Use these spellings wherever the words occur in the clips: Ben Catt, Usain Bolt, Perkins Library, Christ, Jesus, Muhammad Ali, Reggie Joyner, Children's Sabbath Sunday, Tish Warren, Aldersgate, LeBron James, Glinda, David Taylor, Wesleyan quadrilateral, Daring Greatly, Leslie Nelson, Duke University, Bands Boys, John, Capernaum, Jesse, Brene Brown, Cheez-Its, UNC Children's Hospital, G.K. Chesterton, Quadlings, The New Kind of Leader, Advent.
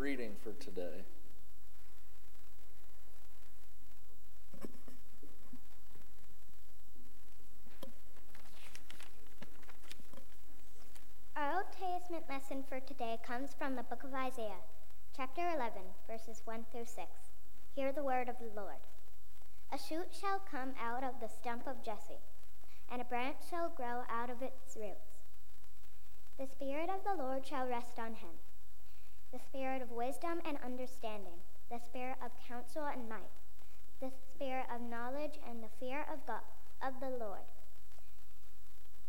reading for today. Our Old Testament lesson for today comes from the book of Isaiah, chapter 11, verses 1 through 6. Hear the word of the Lord. A shoot shall come out of the stump of Jesse, and a branch shall grow out of its roots. The Spirit of the Lord shall rest on him, the Spirit of wisdom and understanding, the Spirit of counsel and might, the Spirit of knowledge and the fear of God, of the Lord.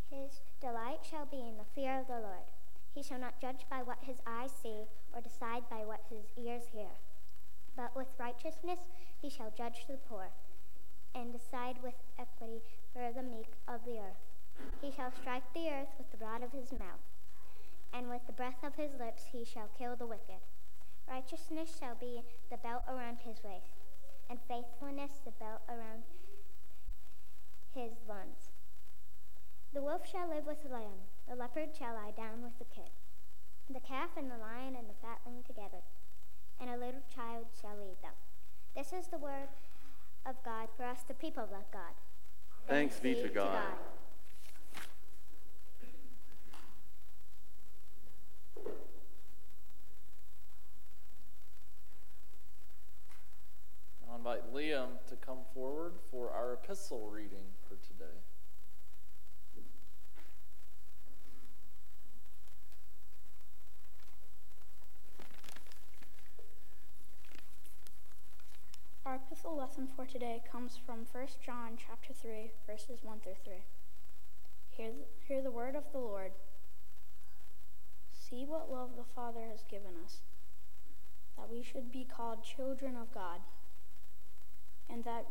His delight shall be in the fear of the Lord. He shall not judge by what his eyes see or decide by what his ears hear, but with righteousness he shall judge the poor and decide with equity for the meek of the earth. He shall strike the earth with the rod of his mouth, and with the breath of his lips he shall kill the wicked. Righteousness shall be the belt around his waist, and faithfulness the belt around his loins. The wolf shall live with the lamb, the leopard shall lie down with the kid, the calf and the lion and the fatling together, and a little child shall lead them. This is the word of God for us, the people of God. Thanks be to God. I'll invite Liam to come forward for our epistle reading for today. Our epistle lesson for today comes from 1 John chapter 3, verses 1 through 3. Hear the word of the Lord. See what love the Father has given us, that we should be called children of God, and that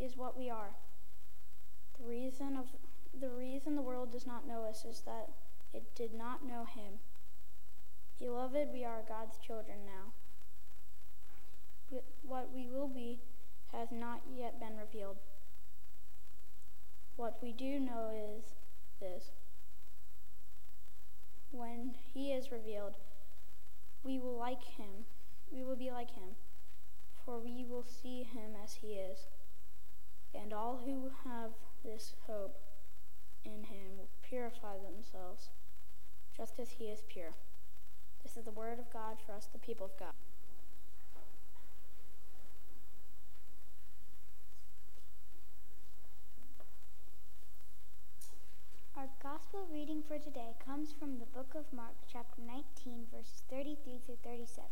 is what we are. The reason the world does not know us is that it did not know him. Beloved, we are God's children now. What we will be has not yet been revealed. What we do know is this: when he is revealed, we will be like him, for we will see him as he is. And all who have this hope in him will purify themselves, just as he is pure. This is the word of God for us, the people of God. Our gospel reading for today comes from the book of Mark, chapter 19, verses 33 through 37.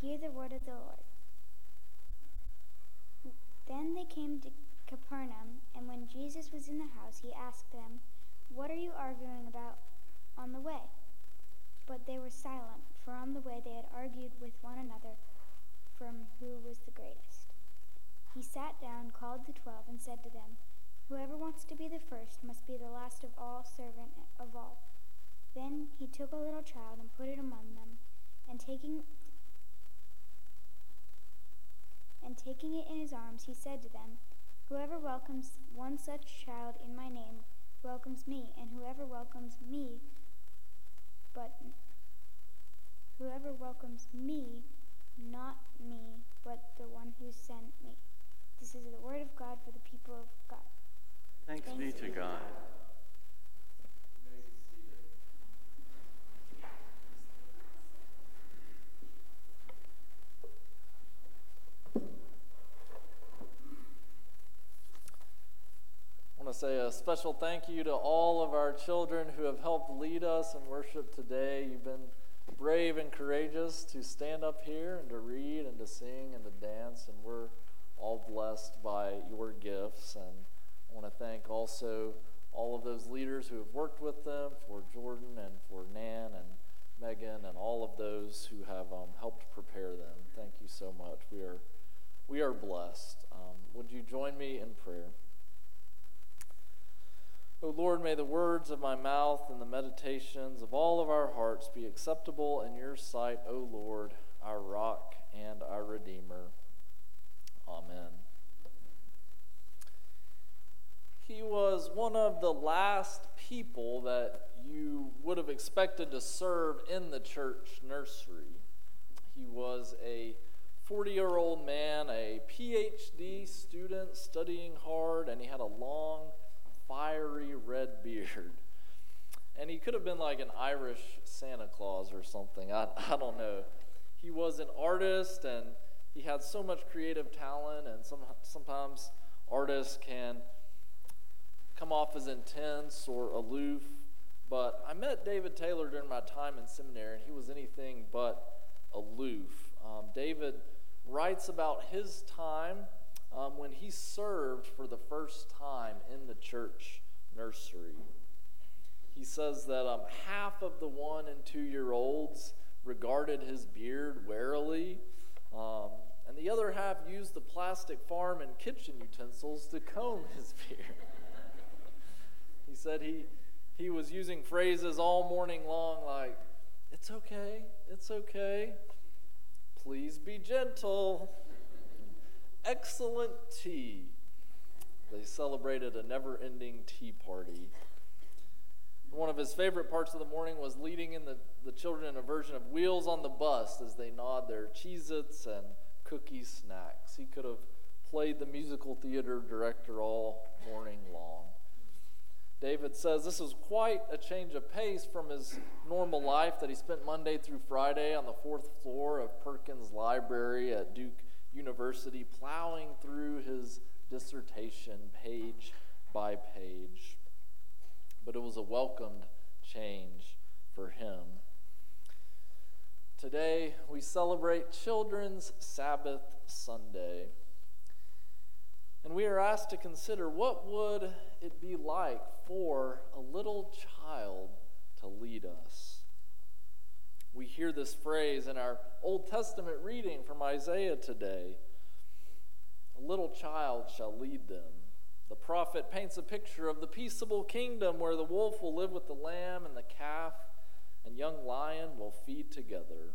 Hear the word of the Lord. Then they came to Capernaum, and when Jesus was in the house, he asked them, "What are you arguing about on the way?" But they were silent, for on the way they had argued with one another from who was the greatest. He sat down, called the 12, and said to them, "Whoever wants to be the first must be the last of all, servant of all." Then he took a little child and put it among them, and taking it in his arms, he said to them, "Whoever welcomes one such child in my name welcomes me, and whoever welcomes me, not me, but the one who sent me." This is the word of God for the people of God. Thanks be to God. I want to say a special thank you to all of our children who have helped lead us in worship today. You've been brave and courageous to stand up here and to read and to sing and to dance, and we're all blessed by your gifts. And I want to thank also all of those leaders who have worked with them, for Jordan and for Nan and Megan and all of those who have helped prepare them. Thank you so much. We are blessed. Would you join me in prayer? O Lord, may the words of my mouth and the meditations of all of our hearts be acceptable in your sight, O Lord, our rock and our Redeemer. Amen. He was one of the last people that you would have expected to serve in the church nursery. He was a 40-year-old man, a PhD student studying hard, and he had a long, fiery red beard. And he could have been like an Irish Santa Claus or something. I don't know. He was an artist, and he had so much creative talent, and sometimes artists can come off as intense or aloof. But I met David Taylor during my time in seminary, and he was anything but aloof. David writes about his time when he served for the first time in the church nursery. He says that half of the 1- and 2-year-olds regarded his beard warily, and the other half used the plastic farm and kitchen utensils to comb his beard. He said he was using phrases all morning long like, it's okay, please be gentle, excellent tea. They celebrated a never-ending tea party. One of his favorite parts of the morning was leading in the children in a version of Wheels on the Bus as they gnawed their Cheez-Its and cookie snacks. He could have played the musical theater director all morning long. David says this was quite a change of pace from his normal life that he spent Monday through Friday on the 4th floor of Perkins Library at Duke University, plowing through his dissertation page by page. But it was a welcomed change for him. Today, we celebrate Children's Sabbath Sunday. And we are asked to consider, what would it be like for a little child to lead us? We hear this phrase in our Old Testament reading from Isaiah today. A little child shall lead them. The prophet paints a picture of the peaceable kingdom where the wolf will live with the lamb and the calf, and young lion will feed together,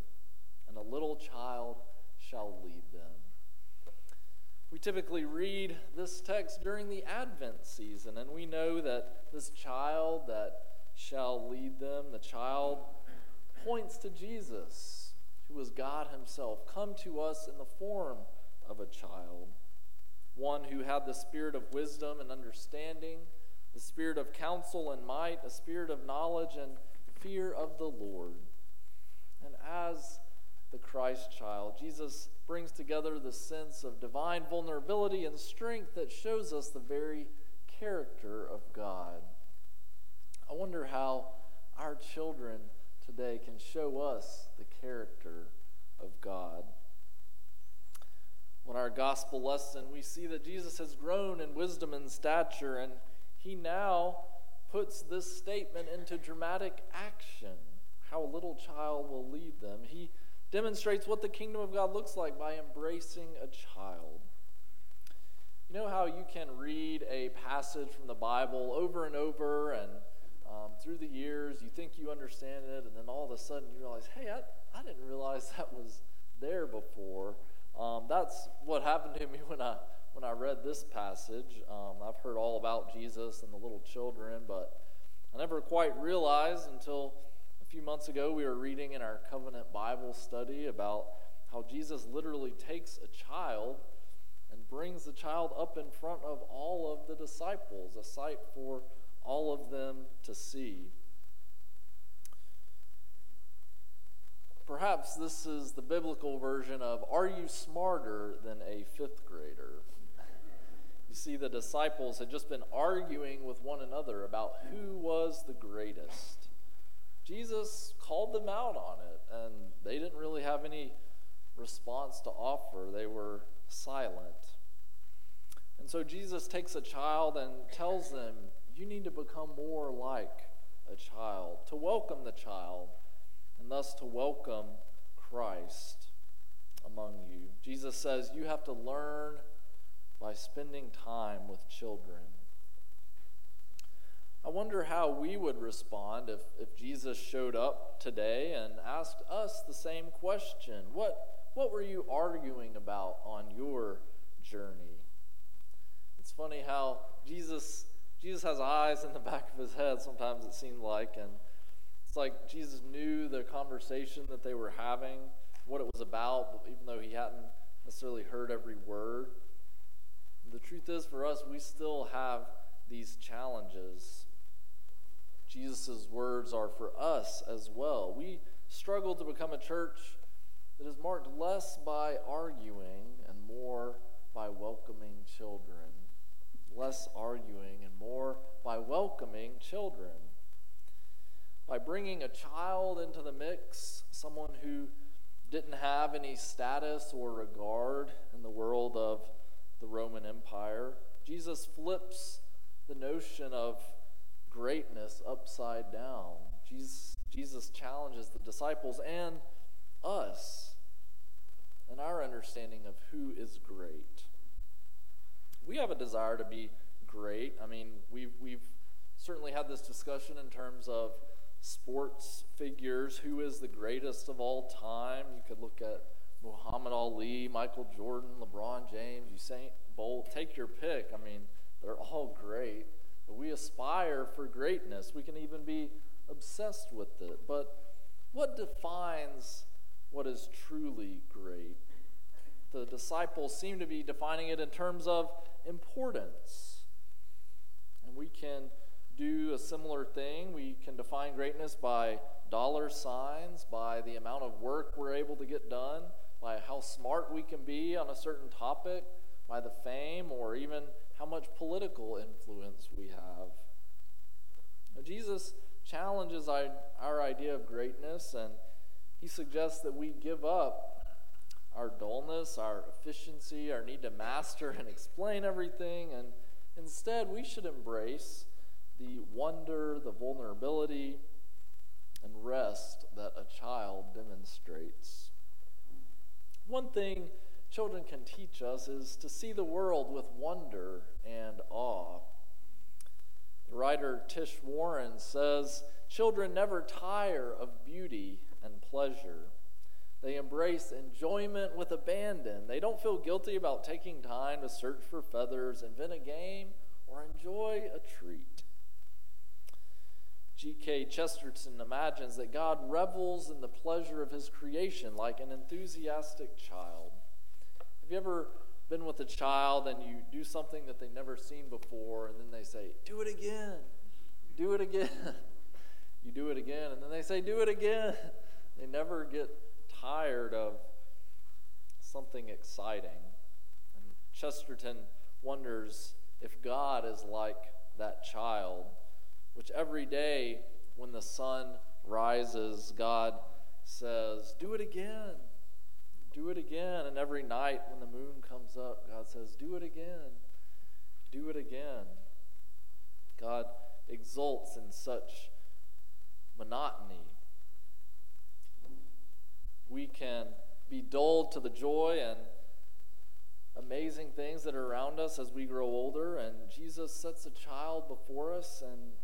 and a little child shall lead them. We typically read this text during the Advent season, and we know that this child that shall lead them, the child points to Jesus, who is God himself, come to us in the form of a child, one who had the spirit of wisdom and understanding, the spirit of counsel and might, a spirit of knowledge and fear of the Lord. And as the Christ child, Jesus brings together the sense of divine vulnerability and strength that shows us the very character of God. I wonder how our children today can show us the character of God. When our gospel lesson, we see that Jesus has grown in wisdom and stature, and he now puts this statement into dramatic action, how a little child will lead them. He demonstrates what the kingdom of God looks like by embracing a child. You know how you can read a passage from the Bible over and over, and through the years you think you understand it, and then all of a sudden you realize, hey, I didn't realize that was there before. That's what happened to me when I read this passage. I've heard all about Jesus and the little children, but I never quite realized until a few months ago, we were reading in our Covenant Bible study about how Jesus literally takes a child and brings the child up in front of all of the disciples, a sight for all of them to see. Perhaps this is the biblical version of, are you smarter than a 5th grader? You see, the disciples had just been arguing with one another about who was the greatest. Jesus called them out on it, and they didn't really have any response to offer. They were silent. And so Jesus takes a child and tells them, you need to become more like a child, to welcome the child, and thus to welcome Christ among you. Jesus says you have to learn by spending time with children. I wonder how we would respond if Jesus showed up today and asked us the same question. What were you arguing about on your journey? It's funny how Jesus Jesus has eyes in the back of his head, sometimes it seemed like, and it's like Jesus knew the conversation that they were having, what it was about, even though he hadn't necessarily heard every word. The truth is, for us, we still have these challenges. Jesus' words are for us as well. We struggle to become a church that is marked less by arguing and more by welcoming children. Less arguing and more by welcoming children. By bringing a child into the mix, someone who didn't have any status or regard in the world of the Roman Empire, Jesus flips the notion of greatness upside down. Jesus challenges the disciples and us in our understanding of who is great. We have a desire to be great. I mean, we've certainly had this discussion in terms of sports figures. Who is the greatest of all time? You could look at Muhammad Ali, Michael Jordan, LeBron James, Usain Bolt. Take your pick. I mean, they're all great. But we aspire for greatness. We can even be obsessed with it. But what defines what is truly great? The disciples seem to be defining it in terms of importance. And we can do a similar thing. We can define greatness by dollar signs, by the amount of work we're able to get done, by how smart we can be on a certain topic, by the fame, or even how much political influence we have. Now, Jesus challenges our idea of greatness, and he suggests that we give up our dullness, our efficiency, our need to master and explain everything, and instead we should embrace the wonder, the vulnerability, and rest that a child demonstrates. One thing children can teach us is to see the world with wonder and awe. The writer Tish Warren says, "Children never tire of beauty and pleasure. They embrace enjoyment with abandon. They don't feel guilty about taking time to search for feathers, invent a game, or enjoy a treat." G.K. Chesterton imagines that God revels in the pleasure of his creation like an enthusiastic child. Have you ever been with a child and you do something that they've never seen before, and then they say, "Do it again, do it again." You do it again, and then they say, "Do it again." They never get tired of something exciting. And Chesterton wonders if God is like that child, which every day when the sun rises, God says, "Do it again, do it again." And every night when the moon comes up, God says, "Do it again, do it again." God exults in such monotony. We can be dulled to the joy and amazing things that are around us as we grow older, and Jesus sets a child before us and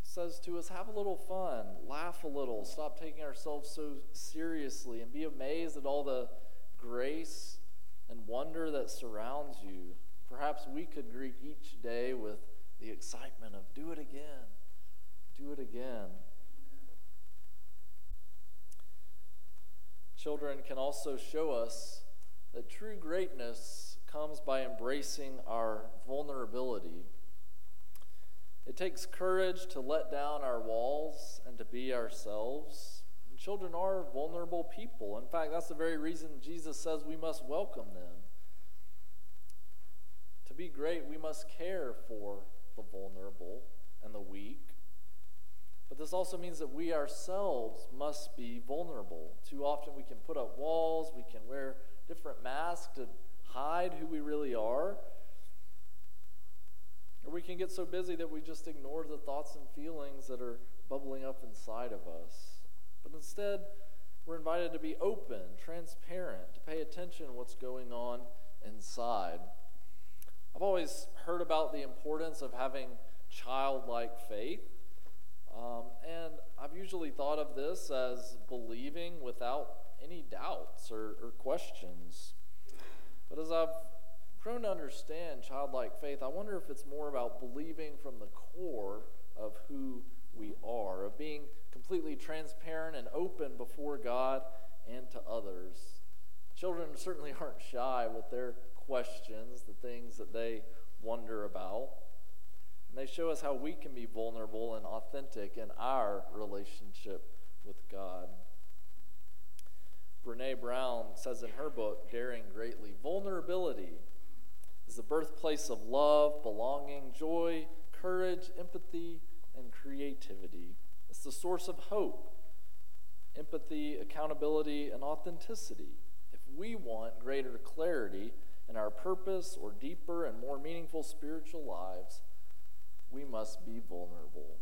says to us, have a little fun, laugh a little, stop taking ourselves so seriously, and be amazed at all the grace and wonder that surrounds you. Perhaps we could greet each day with the excitement of do it again, do it again. Children can also show us that true greatness comes by embracing our vulnerability. It takes courage to let down our walls and to be ourselves. And children are vulnerable people. In fact, that's the very reason Jesus says we must welcome them. To be great, we must care for the vulnerable and the weak. But this also means that we ourselves must be vulnerable. Too often we can put up walls, we can wear different masks to hide who we really are. Or we can get so busy that we just ignore the thoughts and feelings that are bubbling up inside of us. But instead, we're invited to be open, transparent, to pay attention to what's going on inside. I've always heard about the importance of having childlike faith. And I've usually thought of this as believing without any doubts or questions. But as I've grown to understand childlike faith, I wonder if it's more about believing from the core of who we are, of being completely transparent and open before God and to others. Children certainly aren't shy with their questions, the things that they wonder about. And they show us how we can be vulnerable and authentic in our relationship with God. Brene Brown says in her book, Daring Greatly, vulnerability is the birthplace of love, belonging, joy, courage, empathy, and creativity. It's the source of hope, empathy, accountability, and authenticity. If we want greater clarity in our purpose or deeper and more meaningful spiritual lives, we must be vulnerable.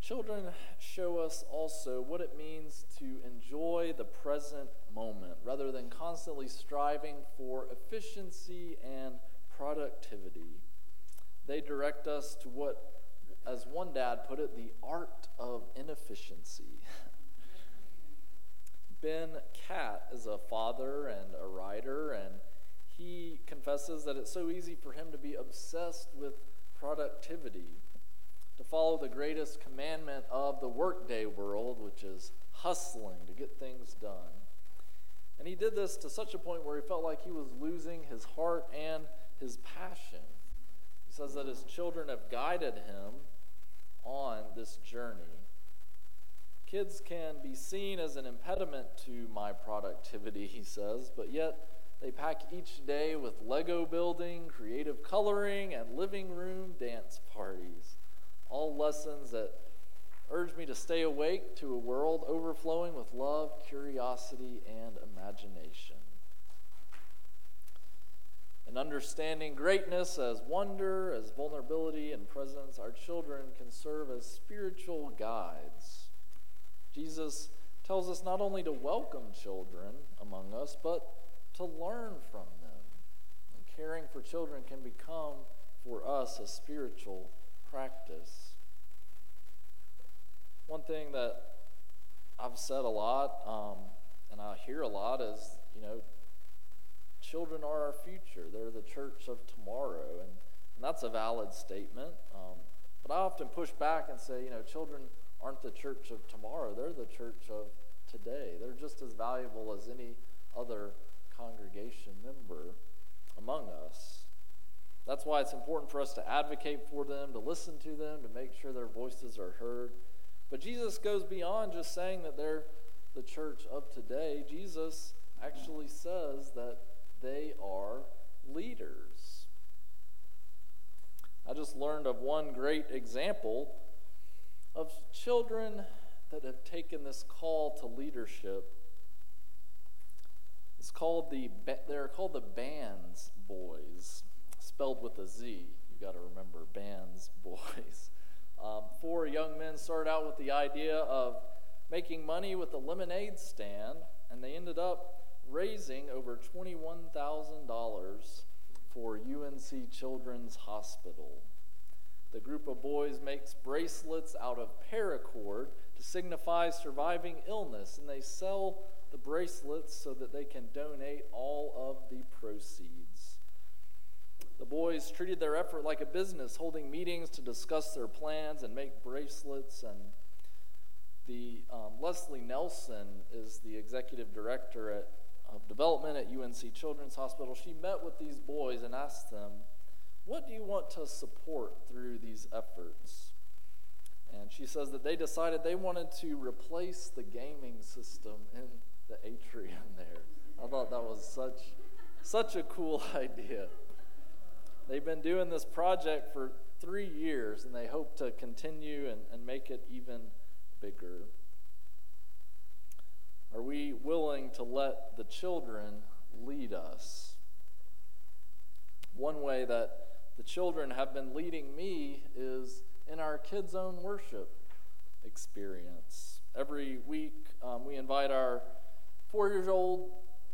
Children show us also what it means to enjoy the present moment rather than constantly striving for efficiency and productivity. They direct us to what, as one dad put it, the art of inefficiency. Ben Catt is a father and a writer, and he confesses that it's so easy for him to be obsessed with productivity, to follow the greatest commandment of the workday world, which is hustling to get things done. And he did this to such a point where he felt like he was losing his heart and his passion. He says that his children have guided him on this journey. Kids can be seen as an impediment to my productivity, he says, but yet they pack each day with Lego building, creative coloring, and living room dance parties. All lessons that urge me to stay awake to a world overflowing with love, curiosity, and imagination. And understanding greatness as wonder, as vulnerability, and presence, our children can serve as spiritual guides. Jesus tells us not only to welcome children among us, but to learn from them. And caring for children can become, for us, a spiritual practice. One thing that I've said a lot, and I hear a lot, is, children are our future. They're the church of tomorrow, and that's a valid statement. But I often push back and say, children aren't the church of tomorrow. They're the church of today. They're just as valuable as any other congregation member among us. That's why it's important for us to advocate for them, to listen to them, to make sure their voices are heard. But Jesus goes beyond just saying that they're the church of today. Jesus actually says that they are leaders. I just learned of one great example of children that have taken this call to leadership. They're called the Bands Boys. Spelled with a Z, you got to remember, Bands Boys. Four young men started out with the idea of making money with a lemonade stand, and they ended up raising over $21,000 for UNC Children's Hospital. The group of boys makes bracelets out of paracord to signify surviving illness, and they sell the bracelets so that they can donate all of the proceeds. The boys treated their effort like a business, holding meetings to discuss their plans and make bracelets. And the Leslie Nelson is the executive director of development at UNC Children's Hospital. She met with these boys and asked them, "What do you want to support through these efforts?" And she says that they decided they wanted to replace the gaming system in the atrium there. I thought that was such a cool idea. They've been doing this project for 3 years, and they hope to continue and make it even bigger. Are we willing to let the children lead us? One way that the children have been leading me is in our kids' own worship experience. Every week, we invite our 4-year-old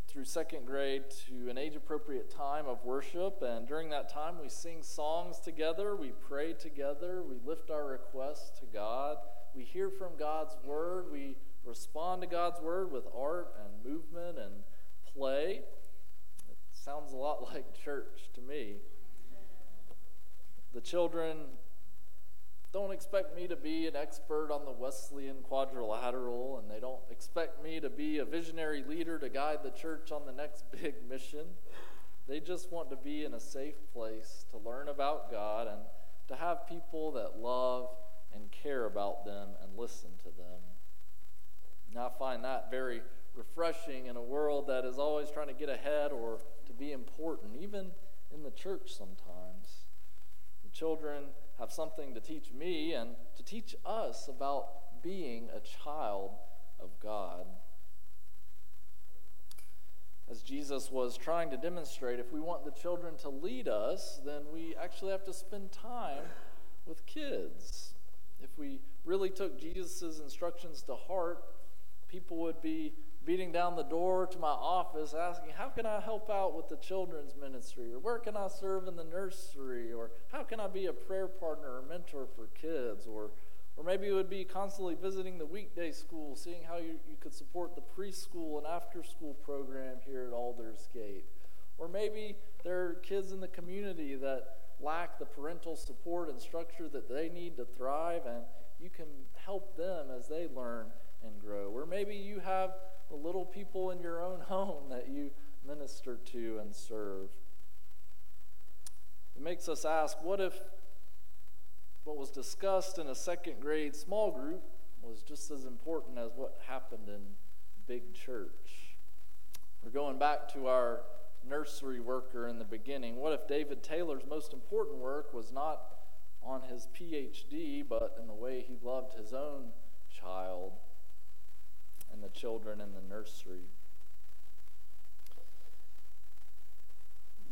through second grade to an age-appropriate time of worship, and during that time we sing songs together, we pray together, we lift our requests to God, we hear from God's Word, we respond to God's Word with art and movement and play. It sounds a lot like church to me. The children don't expect me to be an expert on the Wesleyan quadrilateral, and they don't expect me to be a visionary leader to guide the church on the next big mission. They just want to be in a safe place to learn about God and to have people that love and care about them and listen to them. And I find that very refreshing in a world that is always trying to get ahead or to be important, even in the church sometimes. The children have something to teach me and to teach us about being a child of God. As Jesus was trying to demonstrate, if we want the children to lead us, then we actually have to spend time with kids. If we really took Jesus' instructions to heart, people would be beating down the door to my office asking, how can I help out with the children's ministry? Or where can I serve in the nursery? Or how can I be a prayer partner or mentor for kids? Or maybe it would be constantly visiting the weekday school, seeing how you could support the preschool and after-school program here at Aldersgate. Or maybe there are kids in the community that lack the parental support and structure that they need to thrive, and you can help them as they learn and grow. Or maybe you have the little people in your own home that you minister to and serve. It makes us ask, what if what was discussed in a second grade small group was just as important as what happened in big church? We're going back to our nursery worker in the beginning. What if David Taylor's most important work was not on his PhD, but in the way he loved his own child and the children in the nursery?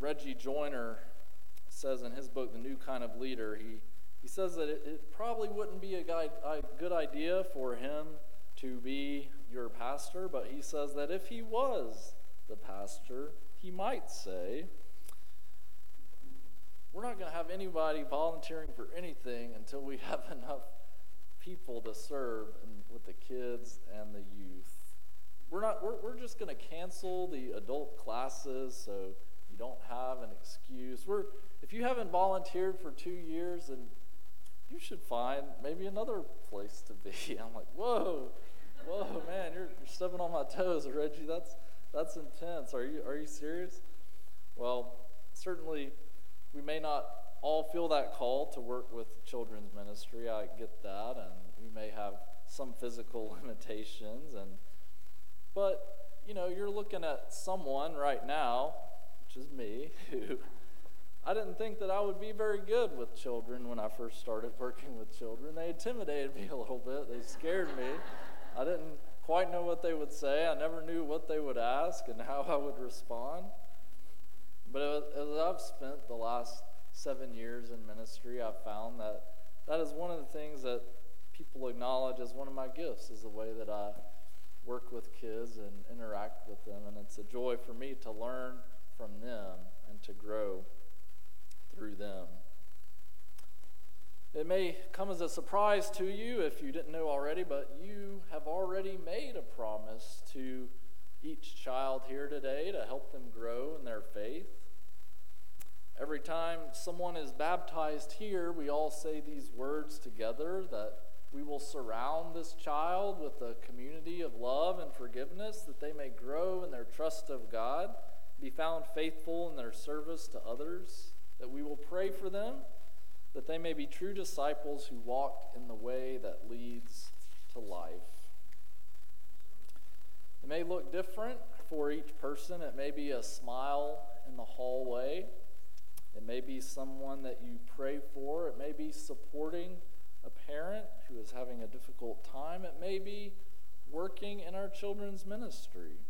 Reggie Joyner says in his book, The New Kind of Leader, he says that it probably wouldn't be a good idea for him to be your pastor, but he says that if he was the pastor, he might say, we're not going to have anybody volunteering for anything until we have enough people to serve with the kids and the youth. We're just going to cancel the adult classes so you don't have an excuse. If you haven't volunteered for 2 years, then you should find maybe another place to be. I'm like, whoa, man, you're stepping on my toes, Reggie. That's intense. Are you serious? Well, certainly we may not all feel that call to work with children's ministry. I get that, and we may have some physical limitations. But, you're looking at someone right now, which is me, who I didn't think that I would be very good with children when I first started working with children. They intimidated me a little bit. They scared me. I didn't quite know what they would say. I never knew what they would ask and how I would respond. But as I've spent the last 7 years in ministry, I've found that that is one of the things that people acknowledge as one of my gifts, is the way that I work with kids and interact with them. And it's a joy for me to learn from them and to grow through them. It may come as a surprise to you if you didn't know already, but you have already made a promise to each child here today to help them grow in their faith. Every time someone is baptized here, we all say these words together, that we will surround this child with a community of love and forgiveness, that they may grow in their trust of God, be found faithful in their service to others, that we will pray for them, that they may be true disciples who walk in the way that leads to life. It may look different for each person. It may be a smile in the hallway. It may be someone that you pray for. It may be supporting a parent who is having a difficult time. It may be working in our children's ministry.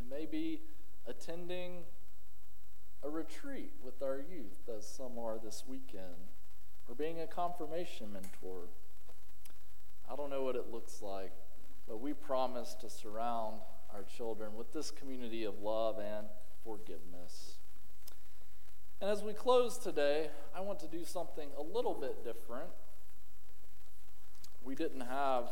It may be attending a retreat with our youth, as some are this weekend, or being a confirmation mentor. I don't know what it looks like, but we promise to surround our children with this community of love and forgiveness. And as we close today, I want to do something a little bit different. We didn't have